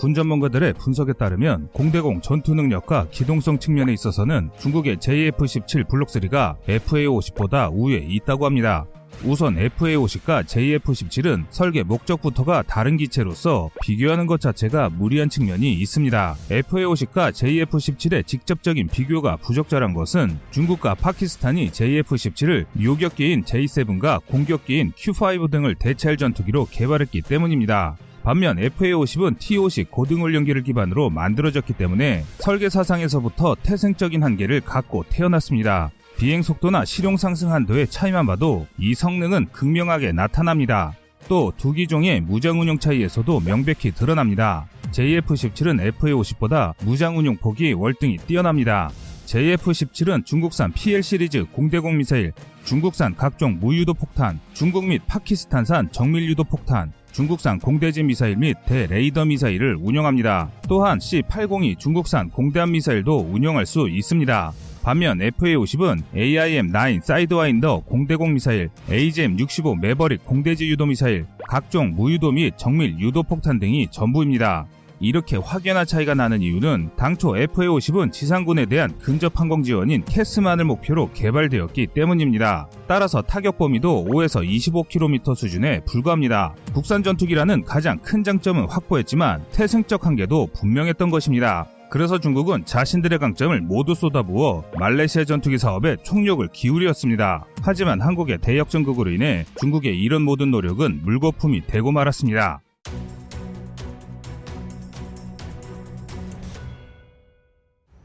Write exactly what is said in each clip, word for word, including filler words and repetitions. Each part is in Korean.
군 전문가들의 분석에 따르면 공대공 전투 능력과 기동성 측면에 있어서는 중국의 제이에프 십칠 블록 쓰리가 에프에이 오십보다 우위에 있다고 합니다. 우선 에프에이 오십과 제이에프 십칠은 설계 목적부터가 다른 기체로서 비교하는 것 자체가 무리한 측면이 있습니다. 에프에이 오십과 제이에프 십칠의 직접적인 비교가 부적절한 것은 중국과 파키스탄이 제이에프 십칠을 요격기인 제이 세븐과 공격기인 큐 파이브 등을 대체할 전투기로 개발했기 때문입니다. 반면 에프에이 오십은 티 오십 고등훈련기를 기반으로 만들어졌기 때문에 설계 사상에서부터 태생적인 한계를 갖고 태어났습니다. 비행 속도나 실용 상승 한도의 차이만 봐도 이 성능은 극명하게 나타납니다. 또 두 기종의 무장 운용 차이에서도 명백히 드러납니다. 제이에프 십칠은 에프에이 오십보다 무장 운용 폭이 월등히 뛰어납니다. 제이에프 십칠은 중국산 피엘 시리즈 공대공 미사일, 중국산 각종 무유도 폭탄, 중국 및 파키스탄산 정밀유도 폭탄, 중국산 공대지 미사일 및 대레이더 미사일을 운용합니다. 또한 씨 팔공이 중국산 공대함 미사일도 운용할 수 있습니다. 반면 에프에이 오십은 에이아이엠 나인 사이드와인더 공대공 미사일, 에이지엠 육십오 매버릭 공대지 유도 미사일, 각종 무유도 및 정밀 유도 폭탄 등이 전부입니다. 이렇게 확연한 차이가 나는 이유는 당초 에프에이 오십은 지상군에 대한 근접 항공 지원인 캐스만을 목표로 개발되었기 때문입니다. 따라서 타격 범위도 오에서 이십오 킬로미터 수준에 불과합니다. 국산 전투기라는 가장 큰 장점은 확보했지만 태생적 한계도 분명했던 것입니다. 그래서 중국은 자신들의 강점을 모두 쏟아부어 말레이시아 전투기 사업에 총력을 기울였습니다. 하지만 한국의 대역전극으로 인해 중국의 이런 모든 노력은 물거품이 되고 말았습니다.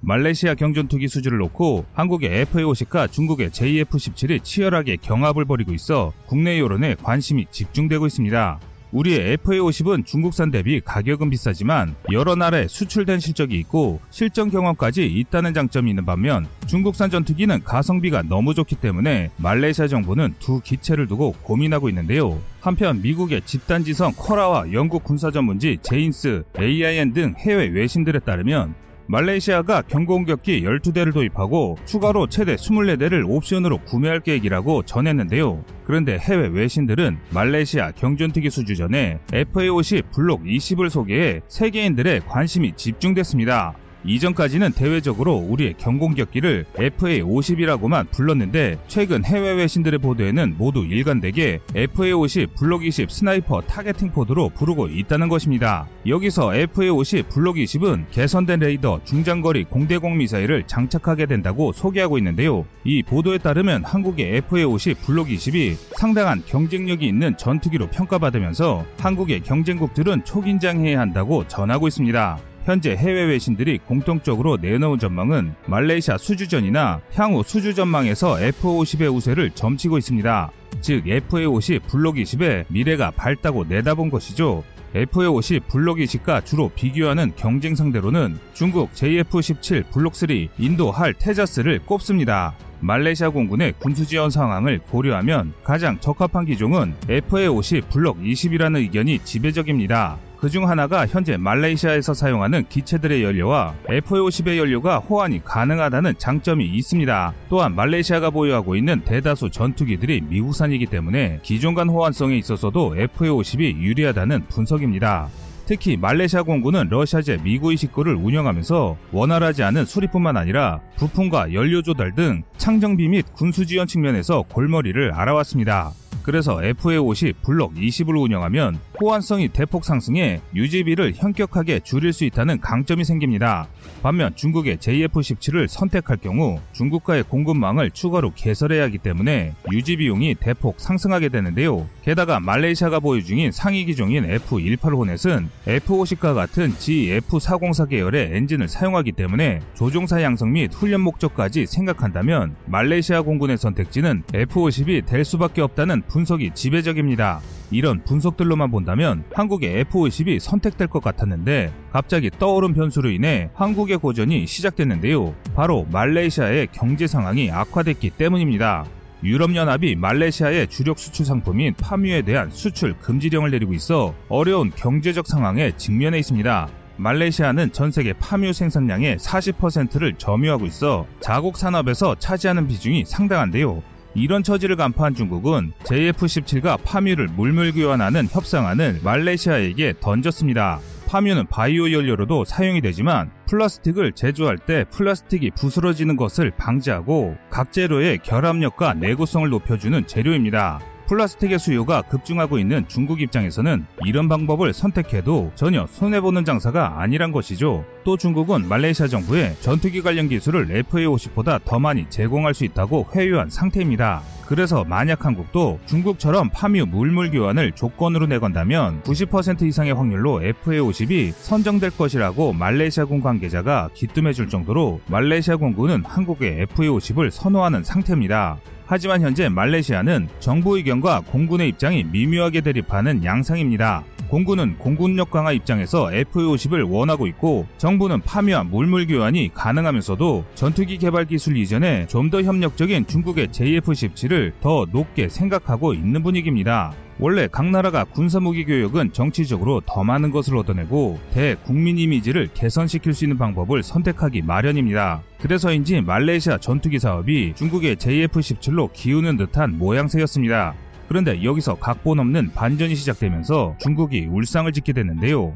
말레이시아 경전투기 수주를 놓고 한국의 에프에이 오십과 중국의 제이에프 십칠이 치열하게 경합을 벌이고 있어 국내 여론에 관심이 집중되고 있습니다. 우리의 에프에이 오십은 중국산 대비 가격은 비싸지만 여러 나라에 수출된 실적이 있고 실전 경험까지 있다는 장점이 있는 반면 중국산 전투기는 가성비가 너무 좋기 때문에 말레이시아 정부는 두 기체를 두고 고민하고 있는데요. 한편 미국의 집단지성 커라와 영국 군사전문지 제인스, 에이아이엔 등 해외 외신들에 따르면 말레이시아가 경공격기 열두 대를 도입하고 추가로 최대 스물네 대를 옵션으로 구매할 계획이라고 전했는데요. 그런데 해외 외신들은 말레이시아 경전투기 수주 전에 에프에이 오십 블록 이십을 소개해 세계인들의 관심이 집중됐습니다. 이전까지는 대외적으로 우리의 경공격기를 에프에이 오십이라고만 불렀는데 최근 해외 외신들의 보도에는 모두 일관되게 에프에이 오십 블록 이십 스나이퍼 타겟팅 포드로 부르고 있다는 것입니다. 여기서 에프에이 오십 블록 이십은 개선된 레이더 중장거리 공대공 미사일을 장착하게 된다고 소개하고 있는데요. 이 보도에 따르면 한국의 에프에이 오십 블록 이십이 상당한 경쟁력이 있는 전투기로 평가받으면서 한국의 경쟁국들은 초긴장해야 한다고 전하고 있습니다. 현재 해외 외신들이 공통적으로 내놓은 전망은 말레이시아 수주전이나 향후 수주전망에서 에프 오십의 우세를 점치고 있습니다. 즉 에프에이 오십 블록 이십의 미래가 밝다고 내다본 것이죠. 에프에이 오십 블록 이십과 주로 비교하는 경쟁 상대로는 중국 제이에프 십칠 블록 쓰리, 인도 할 테자스를 꼽습니다. 말레이시아 공군의 군수지원 상황을 고려하면 가장 적합한 기종은 에프에이 오십 블록 이십이라는 의견이 지배적입니다. 그중 하나가 현재 말레이시아에서 사용하는 기체들의 연료와 에프에이 오십의 연료가 호환이 가능하다는 장점이 있습니다. 또한 말레이시아가 보유하고 있는 대다수 전투기들이 미국산이기 때문에 기종 간 호환성에 있어서도 에프에이 오십이 유리하다는 분석입니다. 특히 말레이시아 공군은 러시아제 미그 이십구를 운영하면서 원활하지 않은 수리뿐만 아니라 부품과 연료 조달 등 창정비 및 군수지원 측면에서 골머리를 앓아왔습니다. 그래서 에프에이 오십 블록 이십을 운영하면 호환성이 대폭 상승해 유지비를 현격하게 줄일 수 있다는 강점이 생깁니다. 반면 중국의 제이에프 십칠을 선택할 경우 중국과의 공급망을 추가로 개설해야 하기 때문에 유지 비용이 대폭 상승하게 되는데요. 게다가 말레이시아가 보유 중인 상위 기종인 에프 십팔 호넷은 에프 오십과 같은 지이 에프 사공사 계열의 엔진을 사용하기 때문에 조종사 양성 및 훈련 목적까지 생각한다면 말레이시아 공군의 선택지는 에프 오십이 될 수밖에 없다는 분석이 지배적입니다. 이런 분석들로만 본다면 한국의 에프 오십이 선택될 것 같았는데 갑자기 떠오른 변수로 인해 한국의 고전이 시작됐는데요. 바로 말레이시아의 경제 상황이 악화됐기 때문입니다. 유럽연합이 말레이시아의 주력 수출 상품인 파뮤에 대한 수출 금지령을 내리고 있어 어려운 경제적 상황에 직면해 있습니다. 말레이시아는 전세계 파뮤 생산량의 사십 퍼센트를 점유하고 있어 자국 산업에서 차지하는 비중이 상당한데요. 이런 처지를 간파한 중국은 제이에프 십칠과 파뮤를 물물교환하는 협상안을 말레이시아에게 던졌습니다. 화뮨은 바이오 연료로도 사용이 되지만 플라스틱을 제조할 때 플라스틱이 부스러지는 것을 방지하고 각 재료의 결합력과 내구성을 높여주는 재료입니다. 플라스틱의 수요가 급증하고 있는 중국 입장에서는 이런 방법을 선택해도 전혀 손해보는 장사가 아니란 것이죠. 또 중국은 말레이시아 정부에 전투기 관련 기술을 에프에이 오십보다 더 많이 제공할 수 있다고 회유한 상태입니다. 그래서 만약 한국도 중국처럼 파묘 물물 교환을 조건으로 내건다면 구십 퍼센트 이상의 확률로 에프에이 오십이 선정될 것이라고 말레이시아군 관계자가 기뜸해줄 정도로 말레이시아 공군은 한국의 에프에이 오십을 선호하는 상태입니다. 하지만 현재 말레이시아는 정부 의견과 공군의 입장이 미묘하게 대립하는 양상입니다. 공군은 공군력 강화 입장에서 에프에이 오십을 원하고 있고 정부는 파묘와 물물 교환이 가능하면서도 전투기 개발 기술 이전에 좀 더 협력적인 중국의 제이에프 십칠을 더 높게 생각하고 있는 분위기입니다. 원래 각 나라가 군사무기 교역은 정치적으로 더 많은 것을 얻어내고 대국민 이미지를 개선시킬 수 있는 방법을 선택하기 마련입니다. 그래서인지 말레이시아 전투기 사업이 중국의 제이에프 십칠로 기우는 듯한 모양새였습니다. 그런데 여기서 각본 없는 반전이 시작되면서 중국이 울상을 짓게 됐는데요.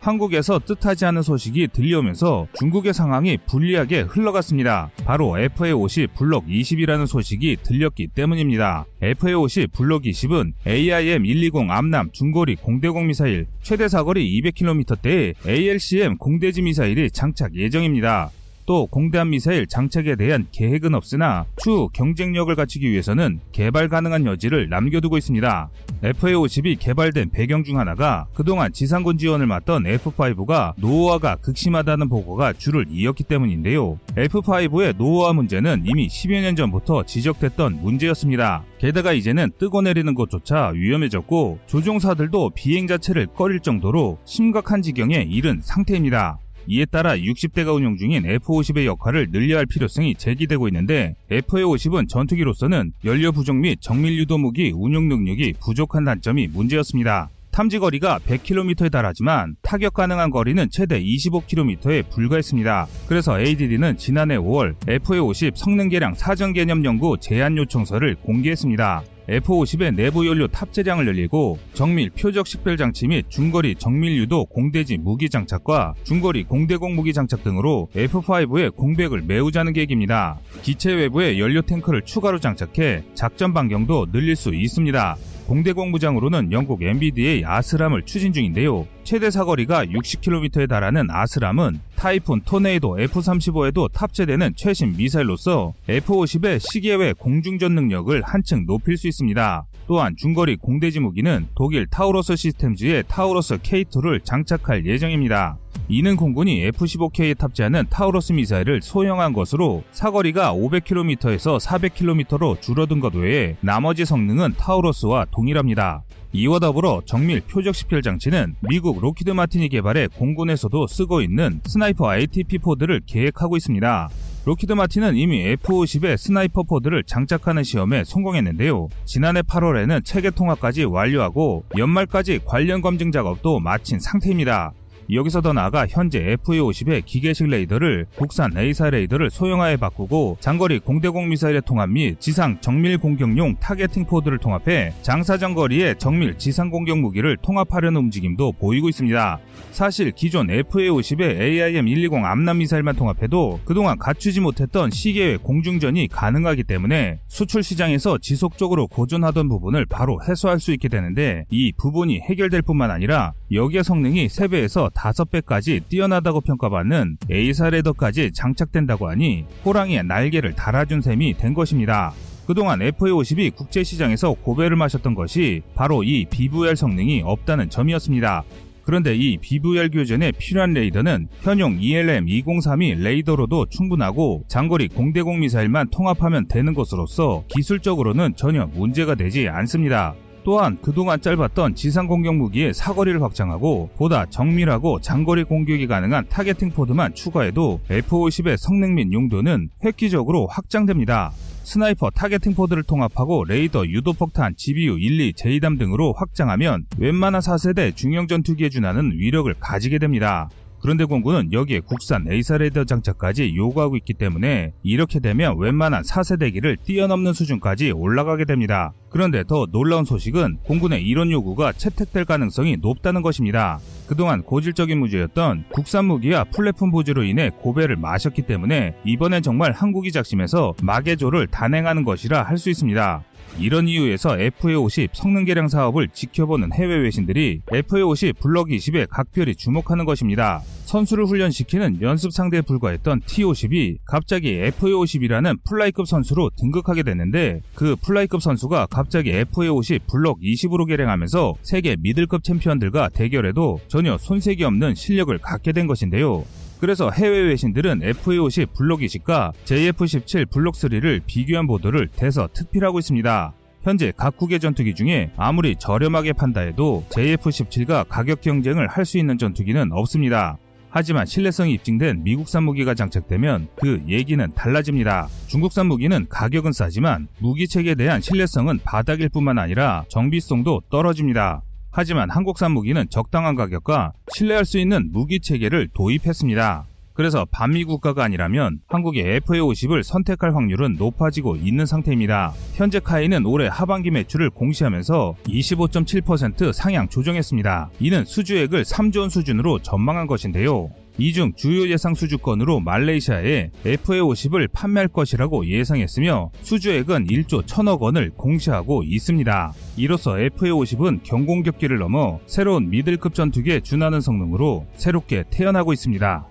한국에서 뜻하지 않은 소식이 들려오면서 중국의 상황이 불리하게 흘러갔습니다. 바로 에프에이 오십 블록 이십이라는 소식이 들렸기 때문입니다. 에프에이 오십 블록 이십은 에이아이엠 백이십 암남 중거리 공대공 미사일 최대 사거리 이백 킬로미터대의 에이엘씨엠 공대지 미사일이 장착 예정입니다. 또 공대함 미사일 장착에 대한 계획은 없으나 추후 경쟁력을 갖추기 위해서는 개발 가능한 여지를 남겨두고 있습니다. 에프에이 오십이 개발된 배경 중 하나가 그동안 지상군 지원을 맡던 에프 파이브가 노후화가 극심하다는 보고가 줄을 이었기 때문인데요. 에프 파이브의 노후화 문제는 이미 십여 년 전부터 지적됐던 문제였습니다. 게다가 이제는 뜨고 내리는 것조차 위험해졌고 조종사들도 비행 자체를 꺼릴 정도로 심각한 지경에 이른 상태입니다. 이에 따라 육십 대가 운용 중인 에프 오십의 역할을 늘려야 할 필요성이 제기되고 있는데 에프에이 오십은 전투기로서는 연료 부족 및 정밀 유도 무기 운용 능력이 부족한 단점이 문제였습니다. 탐지 거리가 백 킬로미터에 달하지만 타격 가능한 거리는 최대 이십오 킬로미터에 불과했습니다. 그래서 에이디디는 지난해 오월 에프에이 오십 성능개량 사전개념연구 제안요청서를 공개했습니다. 에프 오십의 내부 연료 탑재량을 늘리고 정밀 표적 식별 장치 및 중거리 정밀 유도 공대지 무기 장착과 중거리 공대공 무기 장착 등으로 에프 파이브의 공백을 메우자는 계획입니다. 기체 외부에 연료 탱크를 추가로 장착해 작전 반경도 늘릴 수 있습니다. 공대공 무장으로는 영국 엠비디에이 아스람을 추진 중인데요. 최대 사거리가 육십 킬로미터에 달하는 아스람은 타이푼 토네이도 에프 삼십오에도 탑재되는 최신 미사일로서 에프 오십의 시계외 공중전 능력을 한층 높일 수 있습니다. 또한 중거리 공대지 무기는 독일 타우러스 시스템즈의 타우러스 케이 투를 장착할 예정입니다. 이는 공군이 에프 십오 케이에 탑재하는 타우러스 미사일을 소형한 것으로 사거리가 오백 킬로미터에서 사백 킬로미터로 줄어든 것 외에 나머지 성능은 타우러스와 동일합니다. 이와 더불어 정밀 표적 식별 장치는 미국 로키드 마틴이 개발해 공군에서도 쓰고 있는 스나이퍼 에이티피 포드를 계획하고 있습니다. 로키드 마틴은 이미 에프 오십에 스나이퍼 포드를 장착하는 시험에 성공했는데요. 지난해 팔월에는 체계 통합까지 완료하고 연말까지 관련 검증 작업도 마친 상태입니다. 여기서 더 나아가 현재 에프 오십의 기계식 레이더를 국산 에이사 레이더를 소형화에 바꾸고 장거리 공대공 미사일의 통합 및 지상 정밀 공격용 타겟팅 포드를 통합해 장사정 거리에 정밀 지상 공격 무기를 통합하려는 움직임도 보이고 있습니다. 사실 기존 에프 오십의 에이아이엠 백이십 암남 미사일만 통합해도 그동안 갖추지 못했던 시계외 공중전이 가능하기 때문에 수출 시장에서 지속적으로 고전하던 부분을 바로 해소할 수 있게 되는데 이 부분이 해결될 뿐만 아니라 여기에 성능이 세 배에서 다섯 배까지 뛰어나다고 평가받는 에이사 레이더까지 장착된다고 하니 호랑이의 날개를 달아준 셈이 된 것입니다. 그동안 에프 오십이 국제시장에서 고배를 마셨던 것이 바로 이 비브이알 성능이 없다는 점이었습니다. 그런데 이 비브이알 교전에 필요한 레이더는 현용 이엘엠 이공삼이 레이더로도 충분하고 장거리 공대공 미사일만 통합하면 되는 것으로서 기술적으로는 전혀 문제가 되지 않습니다. 또한 그동안 짧았던 지상공격 무기의 사거리를 확장하고 보다 정밀하고 장거리 공격이 가능한 타겟팅 포드만 추가해도 에프 오십의 성능 및 용도는 획기적으로 확장됩니다. 스나이퍼 타겟팅 포드를 통합하고 레이더 유도폭탄 지비유 십이 제이 댐 등으로 확장하면 웬만한 사 세대 중형 전투기에 준하는 위력을 가지게 됩니다. 그런데 공군은 여기에 국산 에이사 레이더 장착까지 요구하고 있기 때문에 이렇게 되면 웬만한 사 세대기를 뛰어넘는 수준까지 올라가게 됩니다. 그런데 더 놀라운 소식은 공군의 이런 요구가 채택될 가능성이 높다는 것입니다. 그동안 고질적인 무기였던 국산 무기와 플랫폼 보조로 인해 고배를 마셨기 때문에 이번엔 정말 한국이 작심해서 마개조를 단행하는 것이라 할 수 있습니다. 이런 이유에서 에프에이 오십 성능 개량 사업을 지켜보는 해외 외신들이 에프에이 오십 블럭 이십에 각별히 주목하는 것입니다. 선수를 훈련시키는 연습 상대에 불과했던 티 오십이 갑자기 에프에이 오십이라는 플라이급 선수로 등극하게 됐는데, 그 플라이급 선수가 갑자기 에프에이 오십 블럭 이십으로 개량하면서 세계 미들급 챔피언들과 대결해도 전혀 손색이 없는 실력을 갖게 된 것인데요. 그래서 해외 외신들은 에프에이 오십 블럭 이십과 제이에프 십칠 블럭 삼을 비교한 보도를 대서특필하고 있습니다. 현재 각국의 전투기 중에 아무리 저렴하게 판다 해도 제이에프 십칠과 가격 경쟁을 할 수 있는 전투기는 없습니다. 하지만 신뢰성이 입증된 미국산 무기가 장착되면 그 얘기는 달라집니다. 중국산 무기는 가격은 싸지만 무기체계에 대한 신뢰성은 바닥일 뿐만 아니라 정비성도 떨어집니다. 하지만 한국산 무기는 적당한 가격과 신뢰할 수 있는 무기체계를 도입했습니다. 그래서 반미 국가가 아니라면 한국의 에프에이 오십을 선택할 확률은 높아지고 있는 상태입니다. 현재 카이는 올해 하반기 매출을 공시하면서 이십오 점 칠 퍼센트 상향 조정했습니다. 이는 수주액을 삼조 원 수준으로 전망한 것인데요. 이 중 주요 예상 수주권으로 말레이시아에 에프에이 오십을 판매할 것이라고 예상했으며 수주액은 일조 천억 원을 공시하고 있습니다. 이로써 에프에이 오십은 경공격기를 넘어 새로운 미들급 전투기에 준하는 성능으로 새롭게 태어나고 있습니다.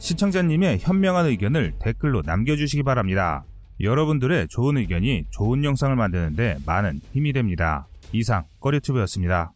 시청자님의 현명한 의견을 댓글로 남겨주시기 바랍니다. 여러분들의 좋은 의견이 좋은 영상을 만드는데 많은 힘이 됩니다. 이상, 꺼리튜브였습니다.